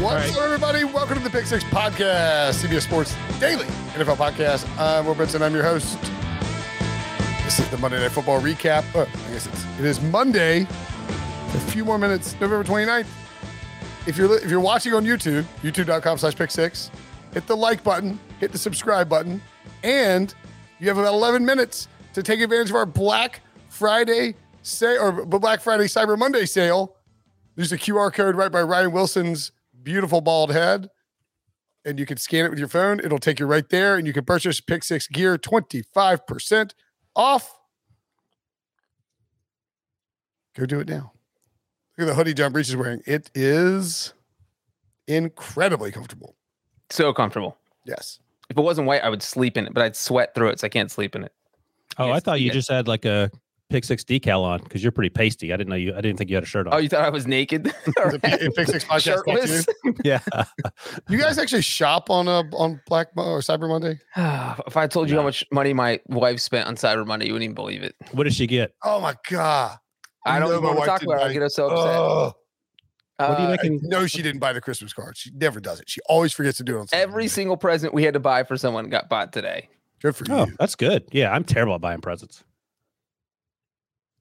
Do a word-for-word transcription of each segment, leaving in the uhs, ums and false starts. What's up, right, everybody? Welcome to the Pick Six Podcast, C B S Sports Daily N F L Podcast. I'm Will Brinson. I'm your host. This is the Monday Night Football recap. Oh, I guess it's, it is Monday. A few more minutes, November twenty-ninth. If you're if you're watching on YouTube, YouTube dot com slash Pick Six, hit the like button, hit the subscribe button, and you have about eleven minutes to take advantage of our Black Friday sale or Black Friday Cyber Monday sale. There's a Q R code right by Ryan Wilson's beautiful bald head, and you can scan it with your phone. It'll take you right there, and you can purchase Pick Six gear twenty-five percent off. Go do it now. Look at the hoodie John Breach is wearing. It is incredibly comfortable. So comfortable. Yes. If it wasn't white, I would sleep in it, but I'd sweat through it, so I can't sleep in it. Oh, I, I thought you it. just had like a Pick Six decal on because you're pretty pasty. I didn't know you. I didn't think you had a shirt on. Oh, you thought I was naked? Pick Six podcast. Yeah. You guys actually shop on a on Black or Cyber Monday? If I told you no. how much money my wife spent on Cyber Monday, you wouldn't even believe it. What did she get? Oh my god! I, I don't even want to talk about it. I get her so upset. Uh, uh, what are you making? No, she didn't buy the Christmas card. She never does it. She always forgets to do it on Cyber every Monday. Single present we had to buy for someone got bought today. Good for oh, you. That's good. Yeah, I'm terrible at buying presents.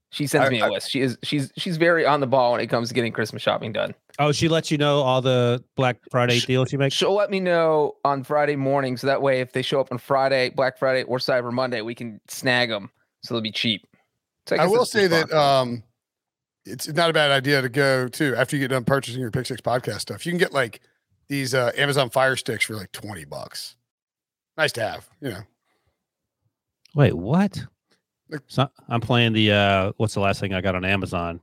She sends I, me a I, list. She is she's she's very on the ball when it comes to getting Christmas shopping done. Oh, she lets you know all the Black Friday she, deals she makes? She'll let me know on Friday morning, so that way if they show up on Friday, Black Friday, or Cyber Monday, we can snag them, so they'll be cheap. So I, I will say that um, it's not a bad idea to go to after you get done purchasing your Pick Six podcast stuff. You can get like these uh, Amazon Fire Sticks for like twenty bucks. Nice to have, you know. Wait, what? So I'm playing the, uh, what's the last thing I got on Amazon?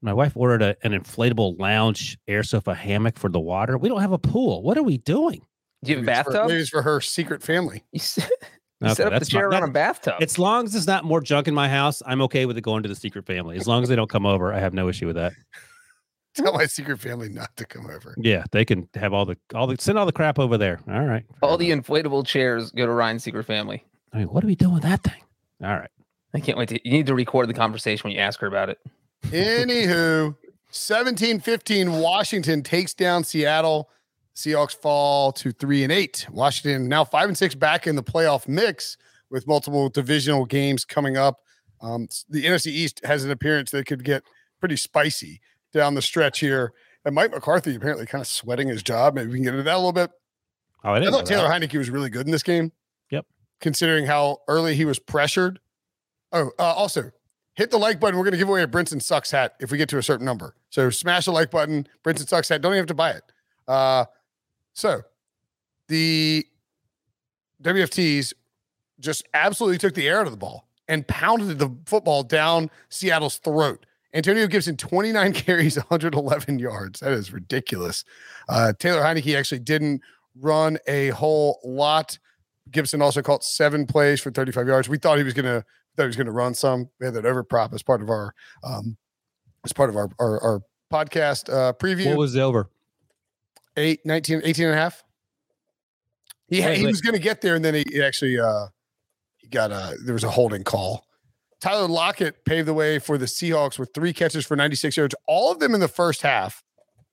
My wife ordered a, an inflatable lounge air sofa hammock for the water. We don't have a pool. What are we doing? Do you have a bathtub? It was for her secret family. You, set, you okay, set up the chair around a bathtub. As long as there's not more junk in my house, I'm okay with it going to the secret family. As long as they don't come over, I have no issue with that. Tell my secret family not to come over. Yeah, they can have all the, all the, send all the crap over there. All right. All the inflatable chairs go to Ryan's secret family. I mean, what are we doing with that thing? All right. I can't wait to, you need to record the conversation when you ask her about it. Anywho, seventeen fifteen, Washington takes down Seattle. Seahawks fall to three and eight. Washington now five and six back in the playoff mix with multiple divisional games coming up. Um, the N F C East has an appearance that could get pretty spicy down the stretch here. And Mike McCarthy apparently kind of sweating his job. Maybe we can get into that a little bit. Oh, I, didn't I thought Taylor Heinicke was really good in this game. Yep. Considering how early he was pressured. Oh, uh, also, hit the like button. We're going to give away a Brinson Sucks hat if we get to a certain number. So smash the like button, Brinson Sucks hat. Don't even have to buy it. Uh, so the W F Ts just absolutely took the air out of the ball and pounded the football down Seattle's throat. Antonio Gibson, twenty-nine carries, one hundred eleven yards. That is ridiculous. Uh, Taylor Heinicke actually didn't run a whole lot. Gibson also caught seven plays for thirty-five yards. We thought he was going to thought he was going to run some. We had that over prop as part of our um, as part of our our, our podcast uh, preview. What was the over? Eight, nineteen, eighteen and a half. He wait, he wait. was going to get there, and then he, he actually uh, he got a there was a holding call. Tyler Lockett paved the way for the Seahawks with three catches for ninety-six yards, all of them in the first half.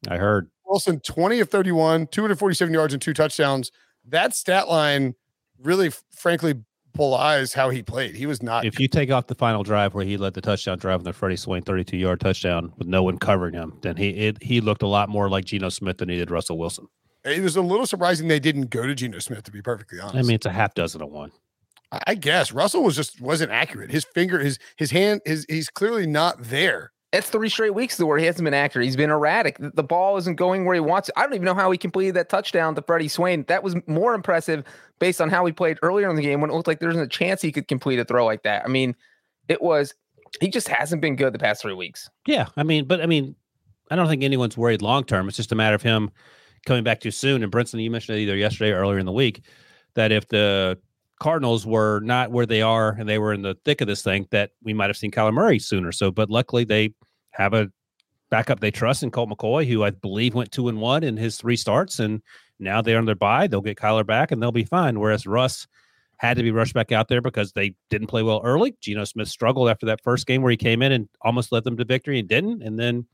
I heard. Wilson, twenty of thirty-one, two hundred forty-seven yards and two touchdowns. That stat line really, frankly, belies how he played. He was not. If you take off the final drive where he led the touchdown drive on the Freddie Swain thirty-two-yard touchdown with no one covering him, then he it, he looked a lot more like Geno Smith than he did Russell Wilson. It was a little surprising they didn't go to Geno Smith, to be perfectly honest. I mean, it's a half dozen of one. I guess Russell was just wasn't accurate. His finger, his his hand, his he's clearly not there. That's three straight weeks where he hasn't been accurate. He's been erratic. The ball isn't going where he wants it. I don't even know how he completed that touchdown to Freddie Swain. That was more impressive based on how he played earlier in the game when it looked like there wasn't a chance he could complete a throw like that. I mean, it was he just hasn't been good the past three weeks. Yeah, I mean, but I mean, I don't think anyone's worried long term. It's just a matter of him coming back too soon. And Brinson, you mentioned it either yesterday or earlier in the week that if the Cardinals were not where they are and they were in the thick of this thing, that we might have seen Kyler Murray sooner. So, but luckily they have a backup they trust in Colt McCoy, who I believe went two and one in his three starts, and now they're on their bye. They'll get Kyler back and they'll be fine. Whereas Russ had to be rushed back out there because they didn't play well early. Geno Smith struggled after that first game where he came in and almost led them to victory and didn't. And then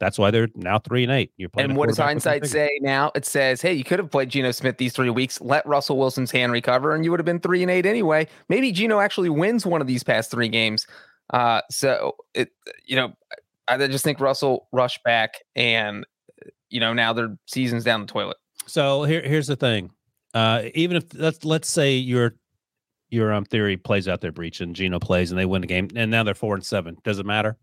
that's why they're now three and eight. You're playing. And what does hindsight say now? It says, hey, you could have played Geno Smith these three weeks, let Russell Wilson's hand recover, and you would have been three and eight anyway. Maybe Geno actually wins one of these past three games. Uh, so, it, you know, I just think Russell rushed back and, you know, now their season's down the toilet. So here, here's the thing. Uh, even if let's, let's say your, your um, theory plays out their breach and Geno plays and they win the game and now they're four and seven, does it matter?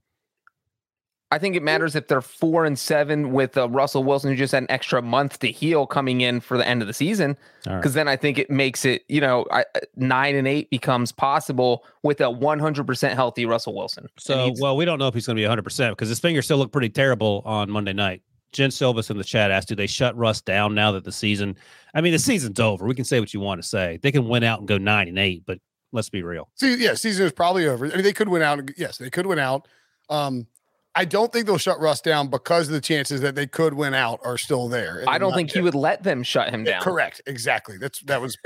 I think it matters if they're four and seven with uh, Russell Wilson, who just had an extra month to heal coming in for the end of the season. Because right. Then I think it makes it, you know, I, nine and eight becomes possible with a one hundred percent healthy Russell Wilson. So, well, we don't know if he's going to be one hundred percent because his fingers still look pretty terrible on Monday night. Jen Silvis in the chat asked, do they shut Russ down now that the season, I mean, the season's over. We can say what you want to say. They can win out and go nine and eight, but let's be real. See, yeah, season is probably over. I mean, they could win out. Yes, they could win out. Um, I don't think they'll shut Russ down because the chances that they could win out are still there. I don't think yet. He would let them shut him down. Correct. Exactly. That's that was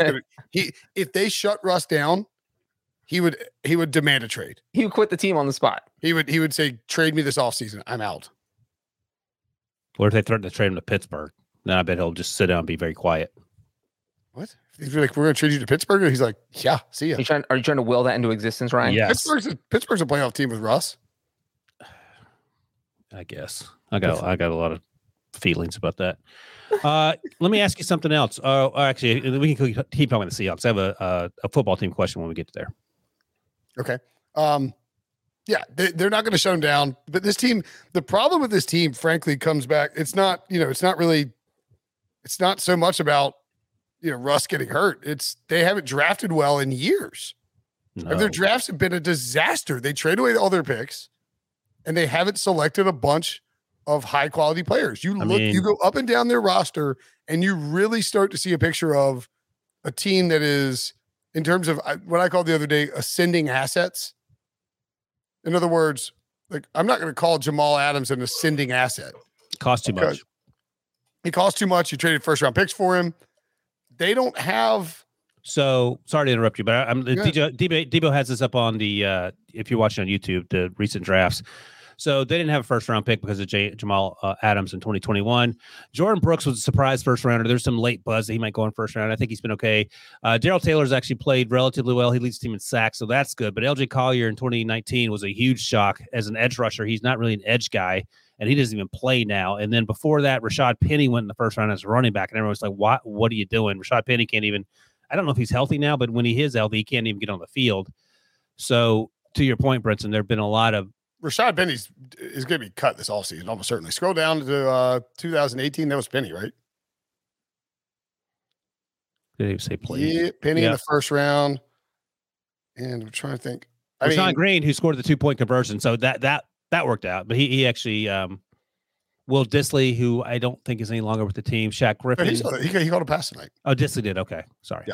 he. If they shut Russ down, he would he would demand a trade. He would quit the team on the spot. He would he would say, trade me this offseason. I'm out. Or if they threaten to trade him to Pittsburgh, then I bet he'll just sit down and be very quiet. What? He's like, we're going to trade you to Pittsburgh? He's like, yeah, see ya. Are you trying, are you trying to will that into existence, Ryan? Yes. Pittsburgh's a, Pittsburgh's a playoff team with Russ. I guess I got I got a lot of feelings about that. Uh, let me ask you something else. Uh, actually, we can keep on with the Seahawks. I have a uh, a football team question when we get to there. Okay. Um, yeah, they, they're not going to shut them down. But this team, the problem with this team, frankly, comes back. It's not you know, it's not really, it's not so much about you know Russ getting hurt. It's they haven't drafted well in years. No. Their drafts have been a disaster. They trade away all their picks. And they haven't selected a bunch of high-quality players. You look, I mean, you go up and down their roster, and you really start to see a picture of a team that is, in terms of what I called the other day, ascending assets. In other words, like I'm not going to call Jamal Adams an ascending asset. Cost too much. It costs too much. You traded first-round picks for him. They don't have. So sorry to interrupt you, but I, I'm yeah. D J, Debo, Debo has this up on the uh, if you're watching on YouTube, the recent drafts. So they didn't have a first-round pick because of J- Jamal uh, Adams in twenty twenty-one. Jordan Brooks was a surprise first-rounder. There's some late buzz that he might go in first round. I think he's been okay. Uh, Darrell Taylor's actually played relatively well. He leads the team in sacks, so that's good. But L J Collier in twenty nineteen was a huge shock as an edge rusher. He's not really an edge guy, and he doesn't even play now. And then before that, Rashaad Penny went in the first round as a running back, and everyone's like, what, what are you doing? Rashaad Penny can't even – I don't know if he's healthy now, but when he is healthy, he can't even get on the field. So to your point, Brinson, there have been a lot of – Rashaad Penny is going to be cut this offseason, almost certainly. Scroll down to uh, twenty eighteen. That was Penny, right? Did he say play? Yeah, Penny yeah. in the first round. And I'm trying to think. I Rashawn mean, Green, who scored the two-point conversion, so that that that worked out. But he he actually um, – Will Disley, who I don't think is any longer with the team, Shaq Griffin. He, saw, he, he called a pass tonight. Oh, Disley did. Okay. Sorry. Yeah.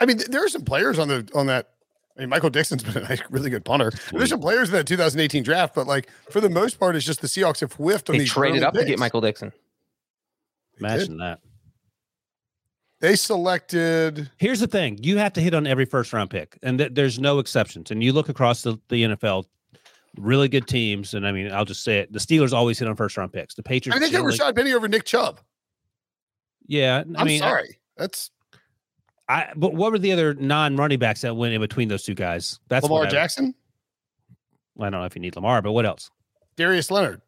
I mean, there are some players on the on that – I mean, Michael Dixon's been a really good punter. Sweet. There's some players in that two thousand eighteen draft, but like for the most part, it's just the Seahawks have whiffed on they these. They traded up picks to get Michael Dixon. They Imagine did. that. They selected. Here's the thing: you have to hit on every first round pick, and th- there's no exceptions. And you look across the, the N F L, really good teams. And I mean, I'll just say it. The Steelers always hit on first round picks. The Patriots. I mean, they got Rashaad Penny over Nick Chubb. Yeah. I I'm mean, sorry. I, That's. I. But what were the other non-running backs that went in between those two guys? That's Lamar I Jackson. Well, I don't know if you need Lamar, but what else? Darius Leonard.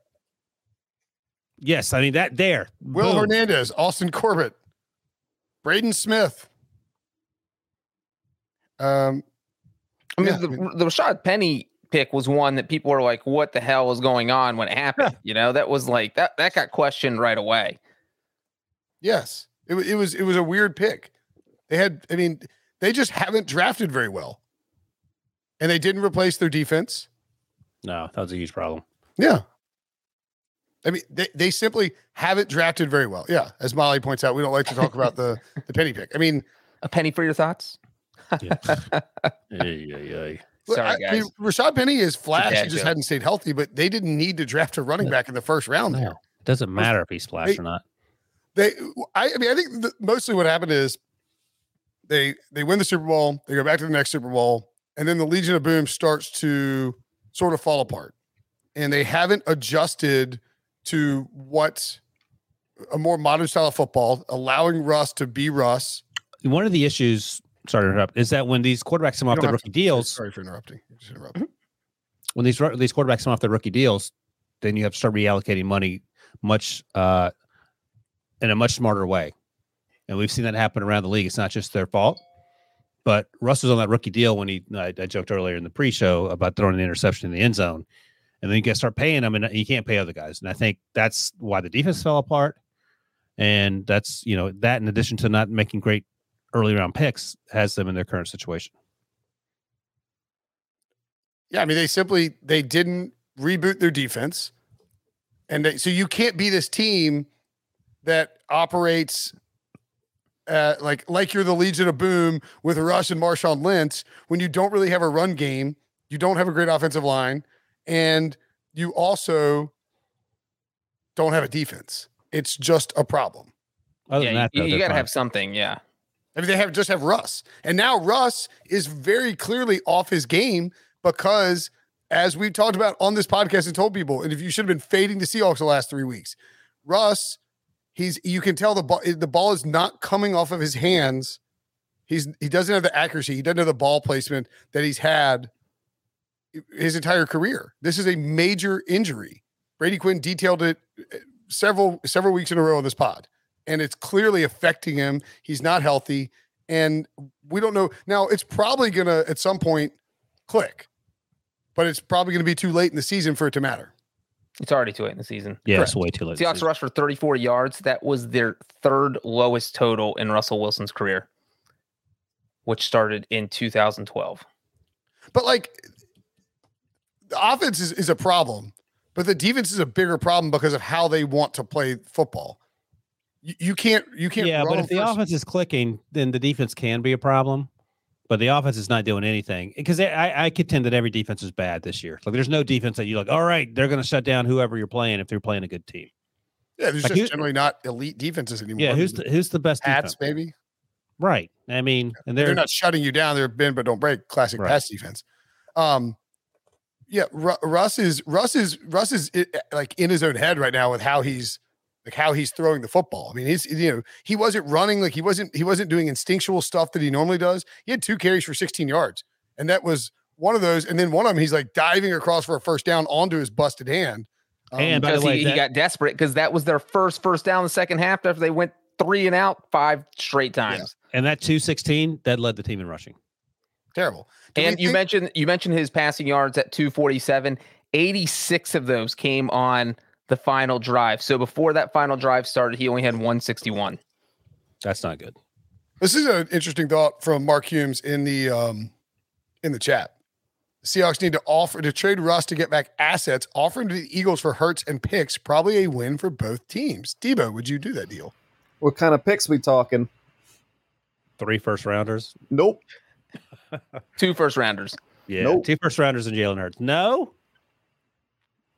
Yes. I mean, that there. Will Boom. Hernandez, Austin Corbett, Braden Smith. Um, I mean, yeah. the, the Rashaad Penny pick was one that people were like, what the hell was going on when it happened? Yeah. You know, that was like, that, that got questioned right away. Yes. It, it was, it was a weird pick. They had, I mean, they just haven't drafted very well, and they didn't replace their defense. No, that was a huge problem. Yeah. I mean, they, they simply haven't drafted very well. Yeah. As Molly points out, we don't like to talk about the, the penny pick. I mean, a penny for your thoughts. Yeah. Ay, ay, ay. Sorry, guys. I mean, Rashaad Penny is flash. He just hadn't stayed healthy, but they didn't need to draft a running back in the first round. No, there. It doesn't matter if he's flash they, or not. They, I, I mean, I think the, mostly what happened is they they win the Super Bowl, they go back to the next Super Bowl, and then the Legion of Boom starts to sort of fall apart, and they haven't adjusted to what a more modern style of football, allowing Russ to be Russ. One of the issues. Sorry to interrupt. Is that when these quarterbacks come off their rookie to, deals? Sorry for interrupting. Just interrupt. When these these quarterbacks come off their rookie deals, then you have to start reallocating money much uh, in a much smarter way, and we've seen that happen around the league. It's not just their fault, but Russ was on that rookie deal when he. I, I joked earlier in the pre-show about throwing an interception in the end zone, and then you guys start paying them, and you can't pay other guys, and I think that's why the defense fell apart, and that's you know that in addition to not making great. Early round picks has them in their current situation. Yeah. I mean, they simply, they didn't reboot their defense. And they, so you can't be this team that operates uh, like, like you're the Legion of Boom with Rush and Marshawn Lynch, when you don't really have a run game, you don't have a great offensive line, and you also don't have a defense. It's just a problem. Other yeah, than that, you, though, you gotta fine. have something. Yeah. I mean, they have just have Russ. And now Russ is very clearly off his game because, as we've talked about on this podcast and told people, and if you should have been fading the Seahawks the last three weeks, Russ, he's you can tell the ball the ball is not coming off of his hands. He's he doesn't have the accuracy, he doesn't have the ball placement that he's had his entire career. This is a major injury. Brady Quinn detailed it several several weeks in a row on this pod. And it's clearly affecting him. He's not healthy. And we don't know. Now, it's probably going to, at some point, click. But it's probably going to be too late in the season for it to matter. It's already too late in the season. Yeah, correct. It's way too late. Seahawks rushed for thirty-four yards. That was their third lowest total in Russell Wilson's career, which started in two thousand twelve. But, like, the offense is, is a problem. But the defense is a bigger problem because of how they want to play football. You can't, you can't, yeah, but if the offense is clicking, then the defense can be a problem, but the offense is not doing anything because I, I contend that every defense is bad this year. Like, there's no defense that you like, all right, they're going to shut down whoever you're playing if they're playing a good team. Yeah. There's like just generally not elite defenses anymore. Yeah. Who's the, who's the best? Pats, maybe. Right. I mean, yeah. and they're, they're not shutting you down. They're bend but don't break classic right. pass defense. Um, yeah. R- Russ is, Russ is, Russ is it, like in his own head right now with how he's, like how he's throwing the football. I mean, he's, you know, he wasn't running. Like he wasn't, he wasn't doing instinctual stuff that he normally does. He had two carries for sixteen yards. And that was one of those. And then one of them, he's like diving across for a first down onto his busted hand. Um, and by the way, he, that, he got desperate because that was their first first down in the second half after they went three and out five straight times. Yeah. And that two sixteen that led the team in rushing. Terrible. Do and you think- mentioned, you mentioned his passing yards at two forty-seven, eighty-six of those came on the final drive. So before that final drive started, he only had one sixty-one. That's not good. This is an interesting thought from Mark Humes in the um, in the chat. The Seahawks need to offer to trade Russ to get back assets, offering to the Eagles for Hurts and picks. Probably a win for both teams. Debo, would you do that deal? What kind of picks we talking? Three first rounders? Nope. Two first rounders. Yeah. Nope. Two first rounders and Jalen Hurts. No.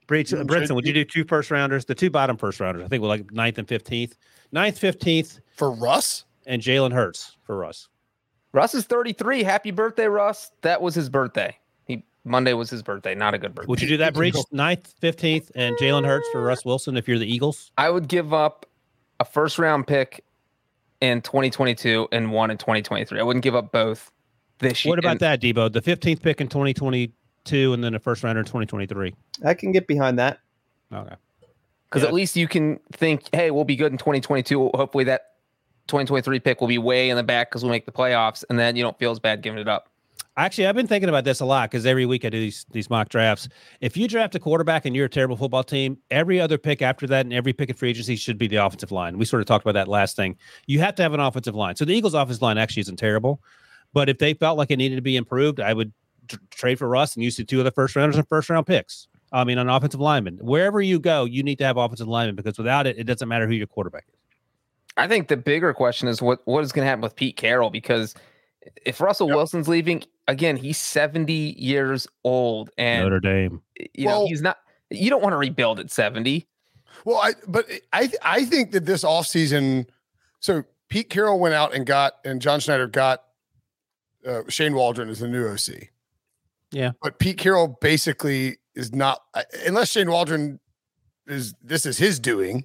Brinson, would you do two first rounders? The two bottom first rounders, I think, were like ninth and fifteenth. Ninth, fifteenth for Russ and Jalen Hurts for Russ. Russ is thirty-three. Happy birthday, Russ! That was his birthday. He Monday was his birthday, not a good birthday. Would you do that, Breach? ninth, fifteenth, and Jalen Hurts for Russ Wilson if you're the Eagles? I would give up a first-round pick in twenty twenty-two and one in twenty twenty-three. I wouldn't give up both this year. What about and, that, Debo? The fifteenth pick in twenty twenty-two and then a first-rounder in twenty twenty-three. I can get behind that. Okay. Because yeah. at least you can think, hey, we'll be good in twenty twenty-two. Hopefully that twenty twenty-three pick will be way in the back because we'll make the playoffs, and then you don't feel as bad giving it up. Actually, I've been thinking about this a lot because every week I do these these mock drafts. If you draft a quarterback and you're a terrible football team, every other pick after that and every pick at free agency should be the offensive line. We sort of talked about that last thing. You have to have an offensive line. So the Eagles' offensive line actually isn't terrible, but if they felt like it needed to be improved, I would tr- trade for Russ and use the two other first rounders and first round picks. I mean, an offensive lineman. Wherever you go, you need to have offensive linemen because without it, it doesn't matter who your quarterback is. I think the bigger question is what, what is going to happen with Pete Carroll, because if Russell yep. Wilson's leaving, again, he's seventy years old and Notre Dame. You know, well, he's not, you don't want to rebuild at seventy. Well, I, but I, I think that this offseason, so Pete Carroll went out and got, and John Schneider got uh, Shane Waldron as the new O C. Yeah. But Pete Carroll basically is not, unless Shane Waldron is, this is his doing,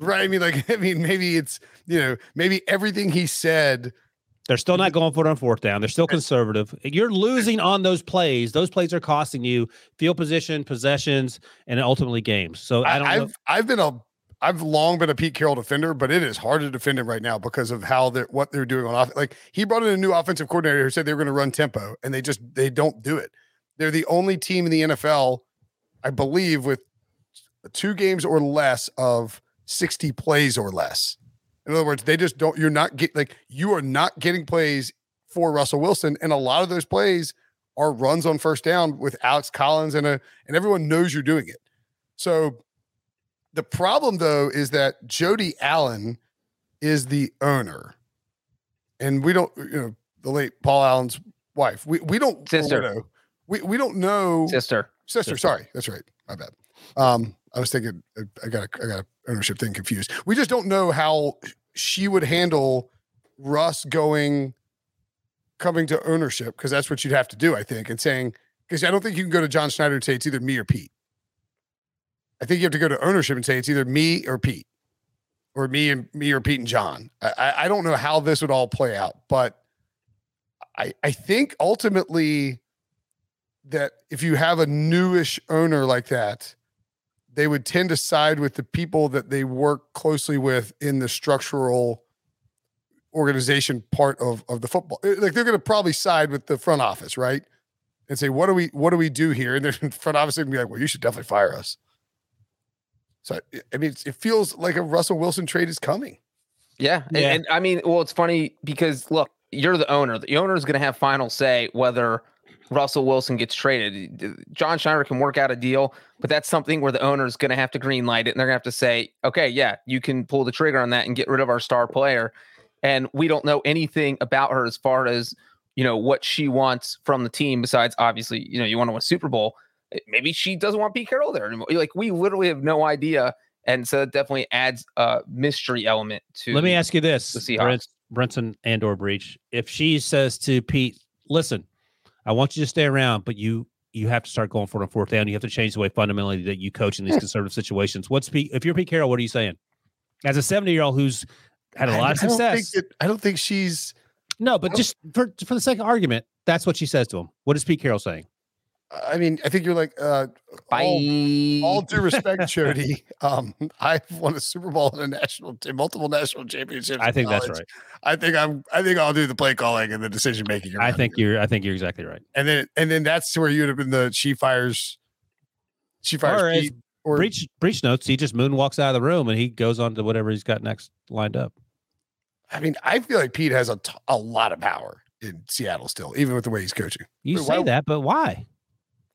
right? I mean, like, I mean, maybe it's, you know, maybe everything he said. They're still not going for it on fourth down. They're still conservative. You're losing on those plays. Those plays are costing you field position, possessions, and ultimately games. So I don't I've, know. I've been a, I've long been a Pete Carroll defender, but it is hard to defend him right now because of how they're, what they're doing on offense. Like, he brought in a new offensive coordinator who said they were going to run tempo, and they just, they don't do it. They're the only team in the N F L, I believe, with two games or less of sixty plays or less. In other words, they just don't, you're not get like, you are not getting plays for Russell Wilson. And a lot of those plays are runs on first down with Alex Collins and a, and everyone knows you're doing it. So the problem though, is that Jody Allen is the owner, and we don't, you know, the late Paul Allen's wife, we, we don't, sister. Know, we, we don't know sister, sister. sister. Sorry. That's right. My bad. Um, I was thinking, I got a, I got a ownership thing confused. We just don't know how she would handle Russ going, coming to ownership, because that's what you'd have to do, I think, and saying, because I don't think you can go to John Schneider and say it's either me or Pete. I think you have to go to ownership and say it's either me or Pete, or me and me or Pete and John. I, I don't know how this would all play out, but I I think ultimately that if you have a newish owner like that, they would tend to side with the people that they work closely with in the structural organization part of, of the football. Like, they're going to probably side with the front office, right? And say, what do we, what do we do here? And the front office would be like, well, you should definitely fire us. So, I mean, it feels like a Russell Wilson trade is coming. Yeah. yeah. And, and I mean, well, it's funny because look, you're the owner, the owner is going to have final say whether Russell Wilson gets traded. John Schneider can work out a deal, but that's something where the owner is going to have to green light it. And they're gonna have to say, okay, yeah, you can pull the trigger on that and get rid of our star player. And we don't know anything about her as far as, you know, what she wants from the team. Besides, obviously, you know, you want to win Super Bowl. Maybe she doesn't want Pete Carroll there anymore. Like, we literally have no idea. And so that definitely adds a mystery element to. Let me ask you this, Brinson, Brinson and or Breach. If she says to Pete, listen, I want you to stay around, but you you have to start going for it on fourth down. You have to change the way fundamentally that you coach in these conservative situations. What's Pete, if you're Pete Carroll, what are you saying? As a seventy-year-old who's had a lot of success. I don't think, it, I don't think she's... No, but just for, for the sake of argument, that's what she says to him. What is Pete Carroll saying? I mean, I think you're like, uh, Bye. All, all due respect, Jody. um, I've won a Super Bowl and a national, multiple national championships. I think that's right. I think I'm. I think I'll do the play calling and the decision making. I think here. you're. I think you're exactly right. And then, and then that's where you'd have been the she fires. She fires. Pete, or breach breach notes. He just moonwalks out of the room and he goes on to whatever he's got next lined up. I mean, I feel like Pete has a t- a lot of power in Seattle still, even with the way he's coaching. You but say why, that, but why?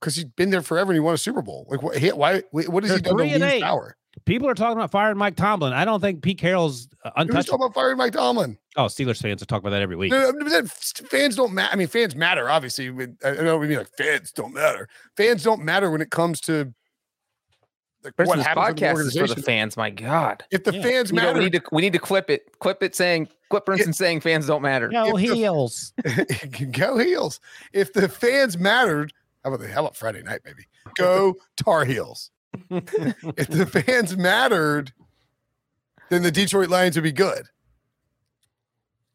Because he's been there forever and he won a Super Bowl. Like, what, why? What has he done to lose power? People are talking about firing Mike Tomlin. I don't think Pete Carroll's uh, untouchable. Who's talking about firing Mike Tomlin? Oh, Steelers fans are talking about that every week. No, no, no, fans don't matter. I mean, fans matter, obviously. I know we mean like fans don't matter. Fans don't matter when it comes to like, what happens in the organization. For the fans, my God. If the yeah. fans matter. You know, we, need to, we need to clip it. Clip it saying, clip Brinson it, saying fans don't matter. Go if Heels. The, go Heels. If the fans mattered, How about the hell up Friday night, baby? Go Tar Heels. If the fans mattered, then the Detroit Lions would be good.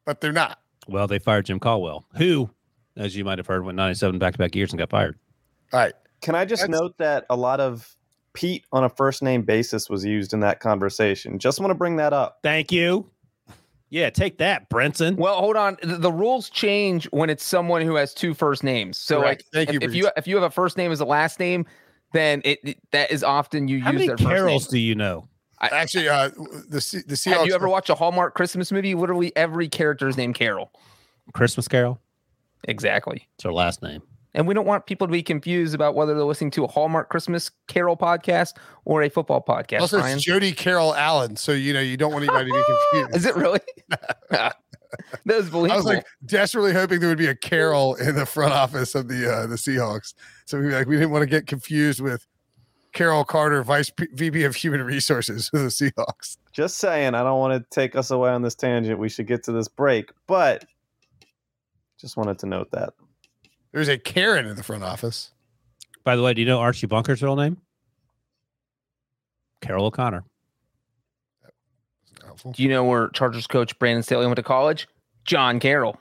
But they're not. Well, they fired Jim Caldwell, who, as you might have heard, went ninety-seven back-to-back years and got fired. All right. Can I just That's... note that a lot of Pete on a first-name basis was used in that conversation? Just want to bring that up. Thank you. Yeah, take that, Brinson. Well, hold on. The, the rules change when it's someone who has two first names. So, like, Thank if, you, if you if you have a first name as a last name, then it, it that is often you How use their first name. How many Carols do you know? I, Actually, uh, the the Seahawks. Have you ever watched a Hallmark Christmas movie? Literally every character is named Carol. Christmas Carol. Exactly. It's her last name. And we don't want people to be confused about whether they're listening to a Hallmark Christmas Carol podcast or a football podcast. Also, Ryan. It's Jody Carol Allen, so you know you don't want anybody to be confused. Is it really? That was believable. I was like desperately hoping there would be a Carol in the front office of the uh, the Seahawks, so we like we didn't want to get confused with Carol Carter, Vice P- V P of Human Resources for the Seahawks. Just saying, I don't want to take us away on this tangent. We should get to this break, but just wanted to note that. There's a Karen in the front office. By the way, do you know Archie Bunker's real name? Carol O'Connor. Do you know where Chargers coach Brandon Staley went to college? John Carroll.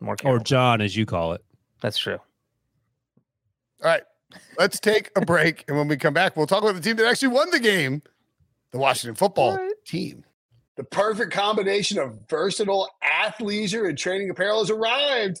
More Carroll. Or John, as you call it. That's true. All right. Let's take a break. And when we come back, we'll talk about the team that actually won the game, the Washington football what? team. The perfect combination of versatile athleisure and training apparel has arrived.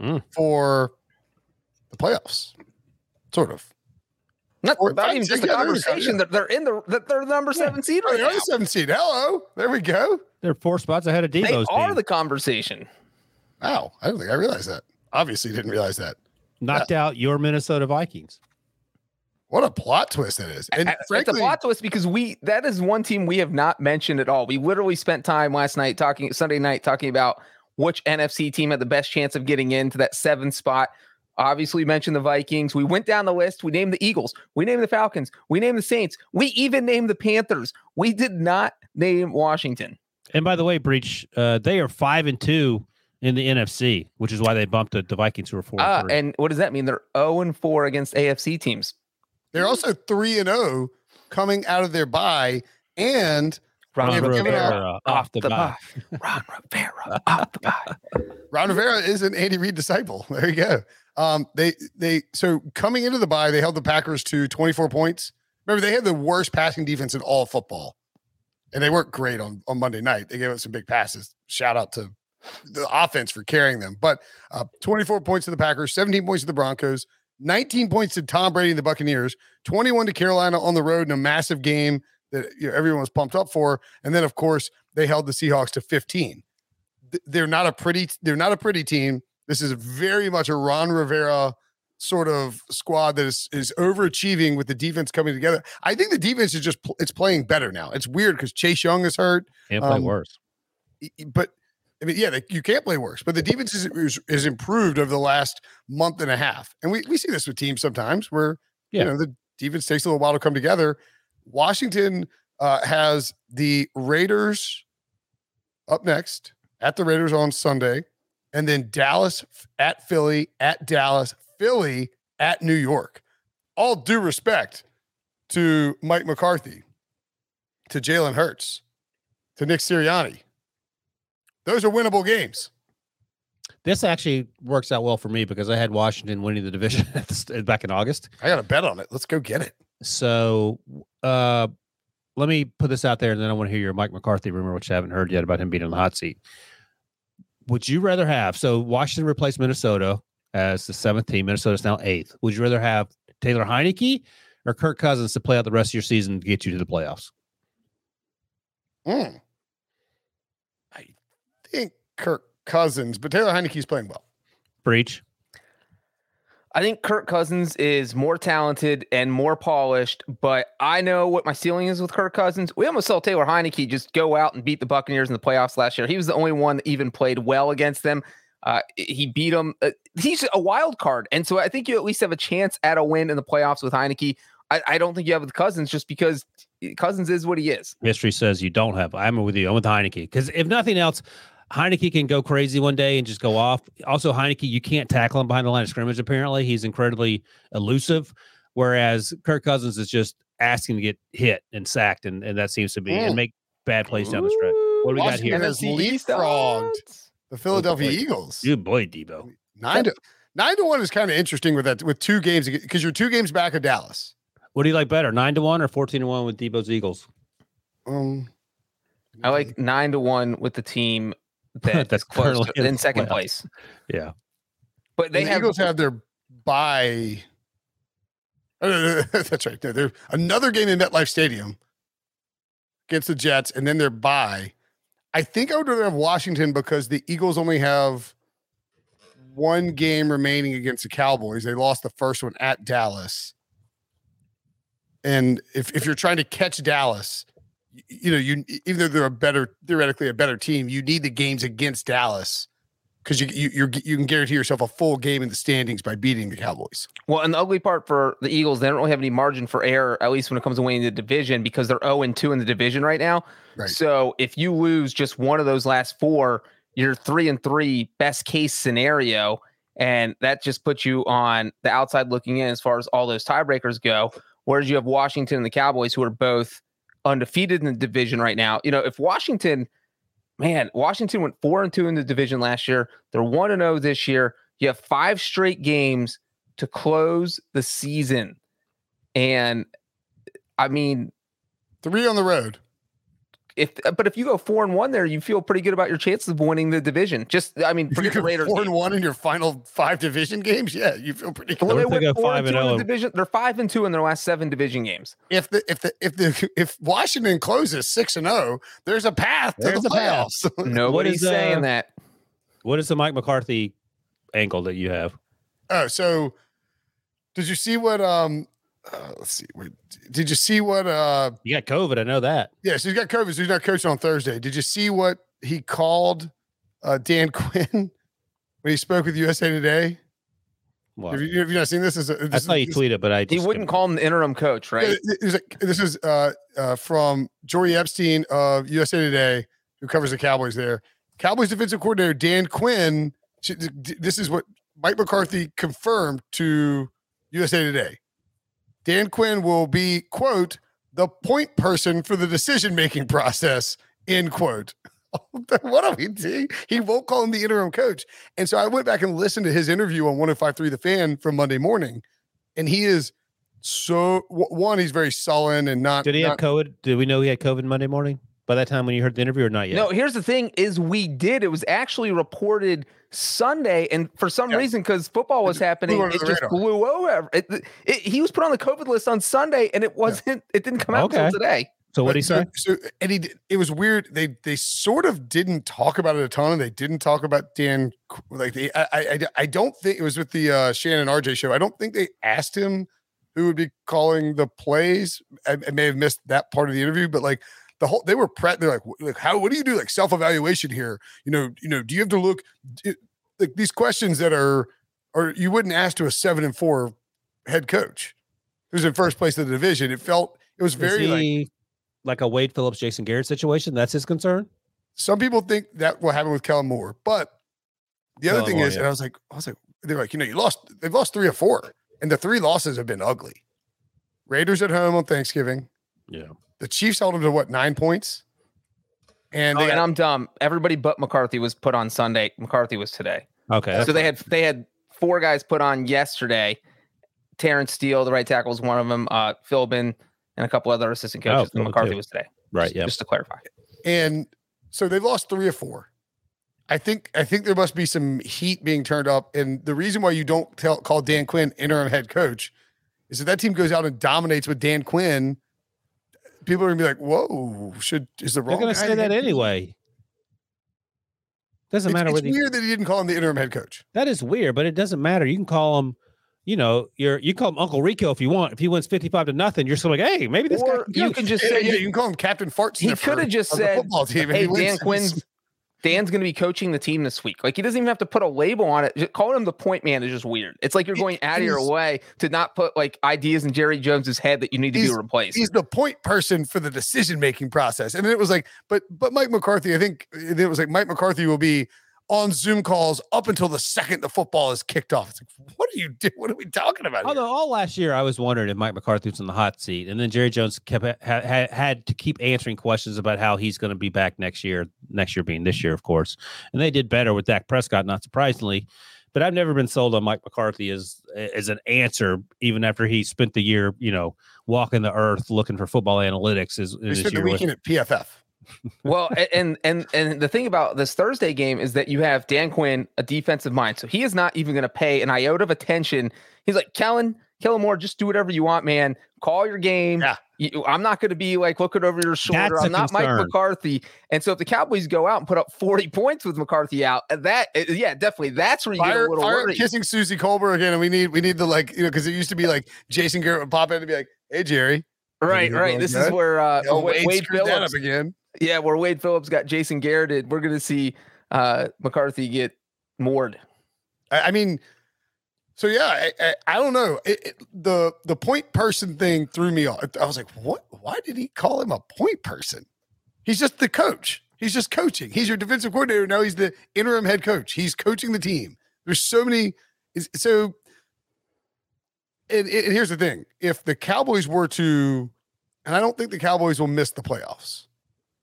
Mm. for the playoffs, sort of. Not, or, not even just the conversation that they're in the that they're the number yeah. seven seed. Right they're now. The seven seed. Hello, there we go. They're four spots ahead of Debo's. They are team. The conversation. Wow, I don't think I realized that. Obviously, didn't realize that. Knocked yeah. out your Minnesota Vikings. What a plot twist that is! And I, frankly, it's a plot twist because we that is one team we have not mentioned at all. We literally spent time last night talking Sunday night talking about which N F C team had the best chance of getting into that seventh spot. Obviously, we mentioned the Vikings. We went down the list. We named the Eagles. We named the Falcons. We named the Saints. We even named the Panthers. We did not name Washington. And by the way, Breach, uh, they are five and two in the N F C, which is why they bumped the, the Vikings, who were four. Uh, and, and what does that mean? They're zero and four against A F C teams. They're also three and zero coming out of their bye, and Ron Rivera off the bye. Ron Rivera off the bye. Ron Rivera is an Andy Reid disciple. There you go. Um, they they so coming into the bye, they held the Packers to twenty-four points. Remember, they had the worst passing defense in all football, and they weren't great on, on Monday night. They gave up some big passes. Shout out to the offense for carrying them. But uh, twenty-four points to the Packers, seventeen points to the Broncos, nineteen points to Tom Brady and the Buccaneers, twenty-one to Carolina on the road in a massive game that you know, everyone was pumped up for. And then, of course, they held the Seahawks to fifteen. They're not a pretty, they're not a pretty team. This is very much a Ron Rivera sort of squad that is, is overachieving with the defense coming together. I think the defense is just, it's playing better now. It's weird because Chase Young is hurt. Can't play um, worse. But, I mean, yeah, they, you can't play worse. But the defense is, is, is improved over the last month and a half. And we, we see this with teams sometimes where, yeah. you know, the defense takes a little while to come together. Washington uh, has the Raiders up next, at the Raiders on Sunday, and then Dallas at Philly, at Dallas, Philly at New York. All due respect to Mike McCarthy, to Jalen Hurts, to Nick Sirianni. Those are winnable games. This actually works out well for me because I had Washington winning the division back in August. I got a bet on it. Let's go get it. So uh, let me put this out there, and then I want to hear your Mike McCarthy rumor, which I haven't heard yet, about him being on the hot seat. Would you rather have, so Washington replaced Minnesota as the seventh team. Minnesota's now eighth. Would you rather have Taylor Heinicke or Kirk Cousins to play out the rest of your season to get you to the playoffs? Mm. I think Kirk Cousins, but Taylor Heinicke's playing well. Breach. I think Kirk Cousins is more talented and more polished, but I know what my ceiling is with Kirk Cousins. We almost saw Taylor Heinicke just go out and beat the Buccaneers in the playoffs last year. He was the only one that even played well against them. Uh, he beat them. Uh, he's a wild card. And so I think you at least have a chance at a win in the playoffs with Heinicke. I, I don't think you have with Cousins just because Cousins is what he is. History says you don't have. I'm with you. I'm with Heinicke. Because if nothing else, Heinicke can go crazy one day and just go off. Also, Heinicke, you can't tackle him behind the line of scrimmage, apparently. He's incredibly elusive, whereas Kirk Cousins is just asking to get hit and sacked, and, and that seems to be, mm. and make bad plays down the stretch. What do we Washington got here? And has leapfrogged the Philadelphia oh, Eagles. Good boy, Debo. Nine to, nine to one is kind of interesting with that, with two games, because you're two games back of Dallas. What do you like better, nine to one or fourteen to one with Debo's Eagles? Um, I like nine to one with the team That that's close to, in, in second playoffs. place. Yeah. But they the have, Eagles have their bye. Oh, no, no, no, that's right. No, they're another game in MetLife Stadium against the Jets, and then their bye. I think I would rather have Washington because the Eagles only have one game remaining against the Cowboys. They lost the first one at Dallas. And if, if you're trying to catch Dallas, you know, you even though they're a better, theoretically a better team, you need the games against Dallas because you you you're, you can guarantee yourself a full game in the standings by beating the Cowboys. Well, and the ugly part for the Eagles, they don't really have any margin for error, at least when it comes to winning the division, because they're oh and two in the division right now. Right. So if you lose just one of those last four, you're three and three, best case scenario, and that just puts you on the outside looking in as far as all those tiebreakers go. Whereas you have Washington and the Cowboys, who are both undefeated in the division right now. You know, if Washington, man, Washington went four and two in the division last year. They're one and zero this year. You have five straight games to close the season, and I mean, three on the road. If but if you go four and one there, you feel pretty good about your chances of winning the division. Just I mean, forget the Raiders. Four and one in your final five division games. Yeah, you feel pretty good. Well, they go five and zero in the division. They're five and two in their last seven division games. If the if the if the if Washington closes six and zero, there's a path to the playoffs. Nobody's saying that. What is the Mike McCarthy angle that you have? Oh, so did you see what? Um, Uh, let's see. Wait, did you see what? Uh, you got COVID. I know that. Yeah, so he's got COVID. So he's not coaching on Thursday. Did you see what he called uh, Dan Quinn when he spoke with U S A Today? Wow. Have, you, have you not seen this? This, this I saw you tweet it, but I he wouldn't call him the interim coach, right? It, it, it like, this is uh, uh, from Jory Epstein of U S A Today, who covers the Cowboys there. Cowboys defensive coordinator Dan Quinn. She, this is what Mike McCarthy confirmed to U S A Today. Dan Quinn will be, quote, the point person for the decision-making process, end quote. What do we do? He won't call him the interim coach. And so I went back and listened to his interview on one oh five point three The Fan from Monday morning, and he is so – one, he's very sullen and not – Did he not, have COVID? Did we know he had COVID Monday morning by that time when you heard the interview or not yet? No, here's the thing is we did. It was actually reported – Sunday, and for some yeah. reason, because football was it happening, it just radar. blew over. It, it, it, he was put on the COVID list on Sunday, and it wasn't. Yeah. It didn't come out okay. until today. So what did he say? So, and he, it was weird. They they sort of didn't talk about it a ton. They didn't talk about Dan. Like they, I, I, I don't think it was with the uh, Shannon R J show. I don't think they asked him who would be calling the plays. I, I may have missed that part of the interview, but like. The whole they were pre- they're like, like how what do you do like self-evaluation here? You know, you know, do you have to look do, like these questions that are or you wouldn't ask to a seven and four head coach who's in first place in the division. It felt it was very Is he like, like a Wade Phillips, Jason Garrett situation. That's his concern. Some people think that will happen with Kellen Moore, but the other Kellen thing Moore, is, yeah. and I was like, I was like, they're like, you know, you lost they've lost three or four, and the three losses have been ugly. Raiders at home on Thanksgiving. Yeah. The Chiefs held them to, what, nine points? And, they oh, and had, I'm dumb. Everybody but McCarthy was put on Sunday. McCarthy was today. Okay. So they had they had four guys put on yesterday. Terrence Steele, the right tackle, was one of them. Uh, Philbin and a couple other assistant coaches. Oh, and McCarthy too. was today. Right. Just, yeah. Just to clarify. And so they've lost three or four. I think I think there must be some heat being turned up. And the reason why you don't tell, call Dan Quinn interim head coach is if that team goes out and dominates with Dan Quinn, people are going to be like, whoa, should is the wrong They're going to say that anyway. Doesn't it's, matter. It's weird he, that he didn't call him the interim head coach. That is weird, but it doesn't matter. You can call him, you know, you're you call him Uncle Rico if you want. If he wins fifty-five to nothing, you're still like, hey, maybe this or guy. Can you can just say, yeah, you can call him Captain Fart Sniffer. He could have just said, hey, Dan Quinn, Dan's going to be coaching the team this week. Like, he doesn't even have to put a label on it. Just calling him the point man is just weird. It's like you're going he's, out of your way to not put like ideas in Jerry Jones's head that you need to be replaced. He's the point person for the decision making process. And then it was like, but but Mike McCarthy, I think it was like Mike McCarthy will be on Zoom calls up until the second the football is kicked off. It's like, what are you doing? What are we talking about? Although here? All last year I was wondering if Mike McCarthy was in the hot seat, and then Jerry Jones kept ha- ha- had to keep answering questions about how he's going to be back next year, next year being this year, of course. And they did better with Dak Prescott, not surprisingly. But I've never been sold on Mike McCarthy as as an answer, even after he spent the year, you know, walking the earth looking for football analytics. Is we spent the weekend with- at P F F. Well, and and and the thing about this Thursday game is that you have Dan Quinn, a defensive mind, so he is not even going to pay an iota of attention. He's like, Kellen, Kellen Moore, just do whatever you want, man. Call your game. Yeah. You, I'm not going to be like looking over your shoulder. That's I'm not concern. Mike McCarthy. And so if the Cowboys go out and put up forty points with McCarthy out, that yeah, definitely that's where you fire, get a little fire worried. Kissing Susie Colbert again, and we need we need the like you know because it used to be like Jason Garrett would pop in and be like, hey Jerry, right, right. Going, this good? Is where uh, you know, Wade, Wade Phillips that up again. Yeah, where Wade Phillips got Jason Garrett, we're going to see uh, McCarthy get moored. I, I mean, so yeah, I, I, I don't know. It, it, the the point person thing threw me off. I was like, what? Why did he call him a point person? He's just the coach. He's just coaching. He's your defensive coordinator. Now he's the interim head coach. He's coaching the team. There's so many. So, and, and here's the thing. If the Cowboys were to, and I don't think the Cowboys will miss the playoffs.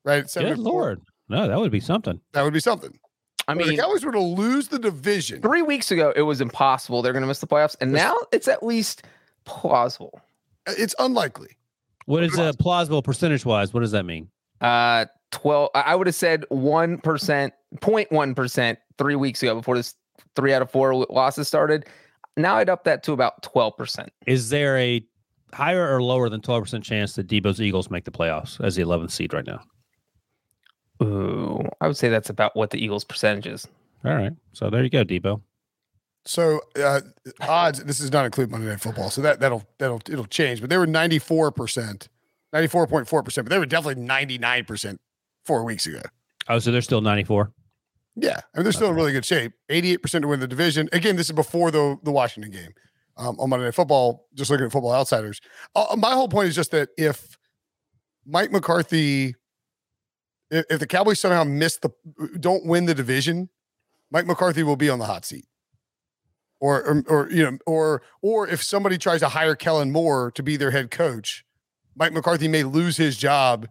Right? Good Lord. No, that would be something. That would be something. I mean, if the Cowboys were to lose the division. Three weeks ago, it was impossible. They're going to miss the playoffs. And now it's at least plausible. It's unlikely. What is a plausible percentage-wise? What does that mean? Uh, twelve. I would have said one percent, zero point one percent three weeks ago before this three out of four losses started. Now I'd up that to about twelve percent. Is there a higher or lower than twelve percent chance that Debo's Eagles make the playoffs as the eleventh seed right now? Ooh, I would say that's about what the Eagles' percentage is. All right. So there you go, Debo. So uh, odds, this does not include Monday Night Football, so that, that'll that'll it'll change. But they were ninety-four percent, ninety-four point four percent, but they were definitely ninety-nine percent four weeks ago. Oh, so they're still ninety-four? Yeah. I mean, they're still okay. In really good shape. eighty-eight percent to win the division. Again, this is before the, the Washington game um, on Monday Night Football, just looking at Football Outsiders. Uh, my whole point is just that if Mike McCarthy... If the Cowboys somehow miss the, don't win the division, Mike McCarthy will be on the hot seat, or, or, or you know, or, or if somebody tries to hire Kellen Moore to be their head coach, Mike McCarthy may lose his job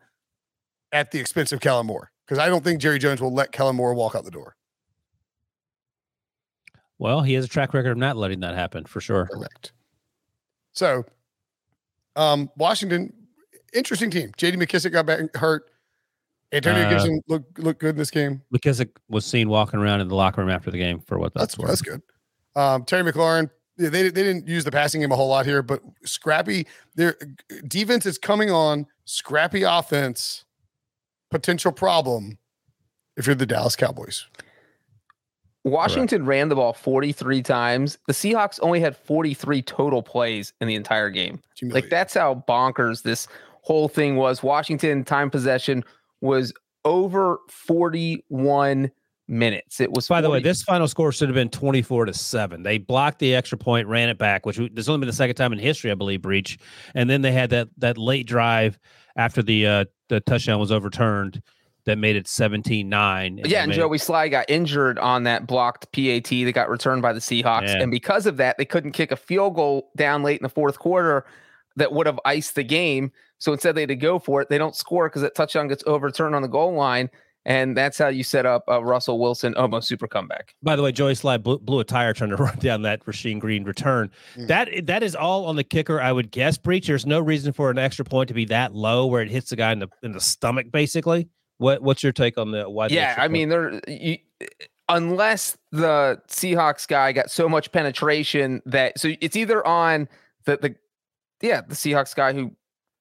at the expense of Kellen Moore. Cause I don't think Jerry Jones will let Kellen Moore walk out the door. Well, he has a track record of not letting that happen for sure. Correct. So um, Washington, interesting team. J D McKissic got back hurt. Antonio Gibson uh, looked look good in this game. McKissic was seen walking around in the locker room after the game for what that's worth. That's good. Um, Terry McLaurin, they they didn't use the passing game a whole lot here, but scrappy, their defense is coming on, scrappy offense, potential problem if you're the Dallas Cowboys. Washington Correct. Ran the ball forty-three times. The Seahawks only had forty-three total plays in the entire game. Like, that's how bonkers this whole thing was. Washington, time possession was over forty-one minutes. It was, by forty- the way, this final score should have been twenty-four to seven. They blocked the extra point, ran it back, which there's only been the second time in history, I believe, breach. And then they had that, that late drive after the, uh, the touchdown was overturned that made it seventeen nine. And yeah. And Joey it- Sly got injured on that blocked P A T that got returned by the Seahawks. Yeah. And because of that, they couldn't kick a field goal down late in the fourth quarter that would have iced the game. So instead they had to go for it. They don't score because that touchdown gets overturned on the goal line. And that's how you set up a Russell Wilson almost super comeback. By the way, Joey Sly blew, blew a tire trying to run down that Rasheed Green return. Mm. That that is all on the kicker, I would guess. Breach, there's no reason for an extra point to be that low where it hits the guy in the in the stomach, basically. What what's your take on the why? Yeah, the I point? mean, there you, unless the Seahawks guy got so much penetration that so it's either on the the yeah the Seahawks guy who.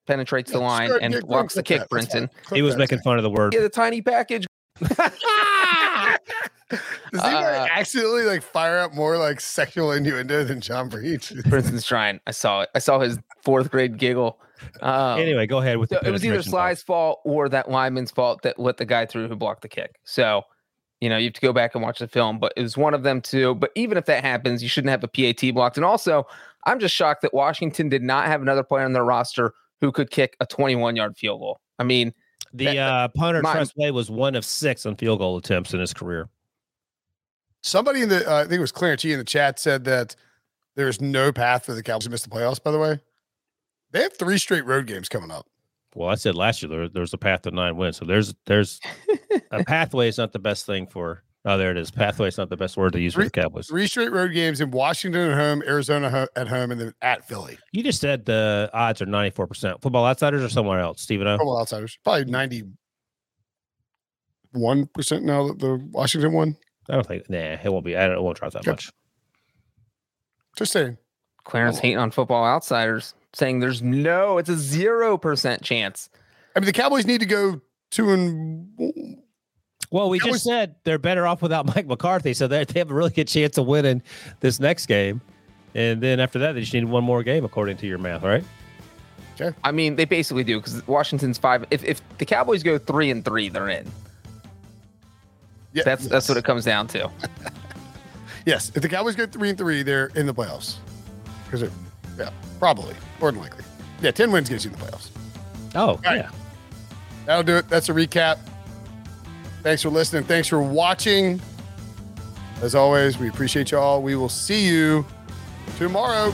penetrates yeah, the line sure, and blocks the kick, that. Brinson. He was making fun of the word. Yeah, the tiny package. Does he uh, accidentally like fire up more like sexual innuendo than John Breach? Brinson's trying. I saw it. I saw his fourth grade giggle. Um, anyway, go ahead with so the it was either Sly's fault or that lineman's fault that let the guy through who blocked the kick. So, you know, you have to go back and watch the film, but it was one of them too. But even if that happens, you shouldn't have a P A T blocked. And also, I'm just shocked that Washington did not have another player on their roster who could kick a twenty-one yard field goal. I mean, the that, uh, punter Trustway was one of six on field goal attempts in his career. Somebody in the, uh, I think it was Clarence E in the chat said that there's no path for the Cowboys to miss the playoffs, by the way. They have three straight road games coming up. Well, I said last year there, there's a path to nine wins. So there's, there's a pathway is not the best thing for, oh, there it is. Pathway is not the best word to use three, for the Cowboys. Three straight road games in Washington at home, Arizona ho- at home, and then at Philly. You just said the odds are ninety-four percent. Football Outsiders or somewhere else, Stephen O? Football Outsiders. Probably ninety-one percent now that the Washington won. I don't think. Nah, it won't be. I don't, it won't drop that yeah. much. Just saying. Clarence hating on Football Outsiders, saying there's no, it's a zero percent chance. I mean, the Cowboys need to go two and... Well, we that just was, said they're better off without Mike McCarthy, so they have a really good chance of winning this next game. And then after that, they just need one more game, according to your math, right? Sure. I mean, they basically do, because Washington's five. If, if the Cowboys go three and three, they're in. Yeah, that's yes. that's what it comes down to. Yes, if the Cowboys go three and three, they're in the playoffs. Because yeah, probably more than likely. Yeah, ten wins gets you in the playoffs. Oh, right. Yeah. That'll do it. That's a recap. Thanks for listening. Thanks for watching. As always, we appreciate y'all. We will see you tomorrow.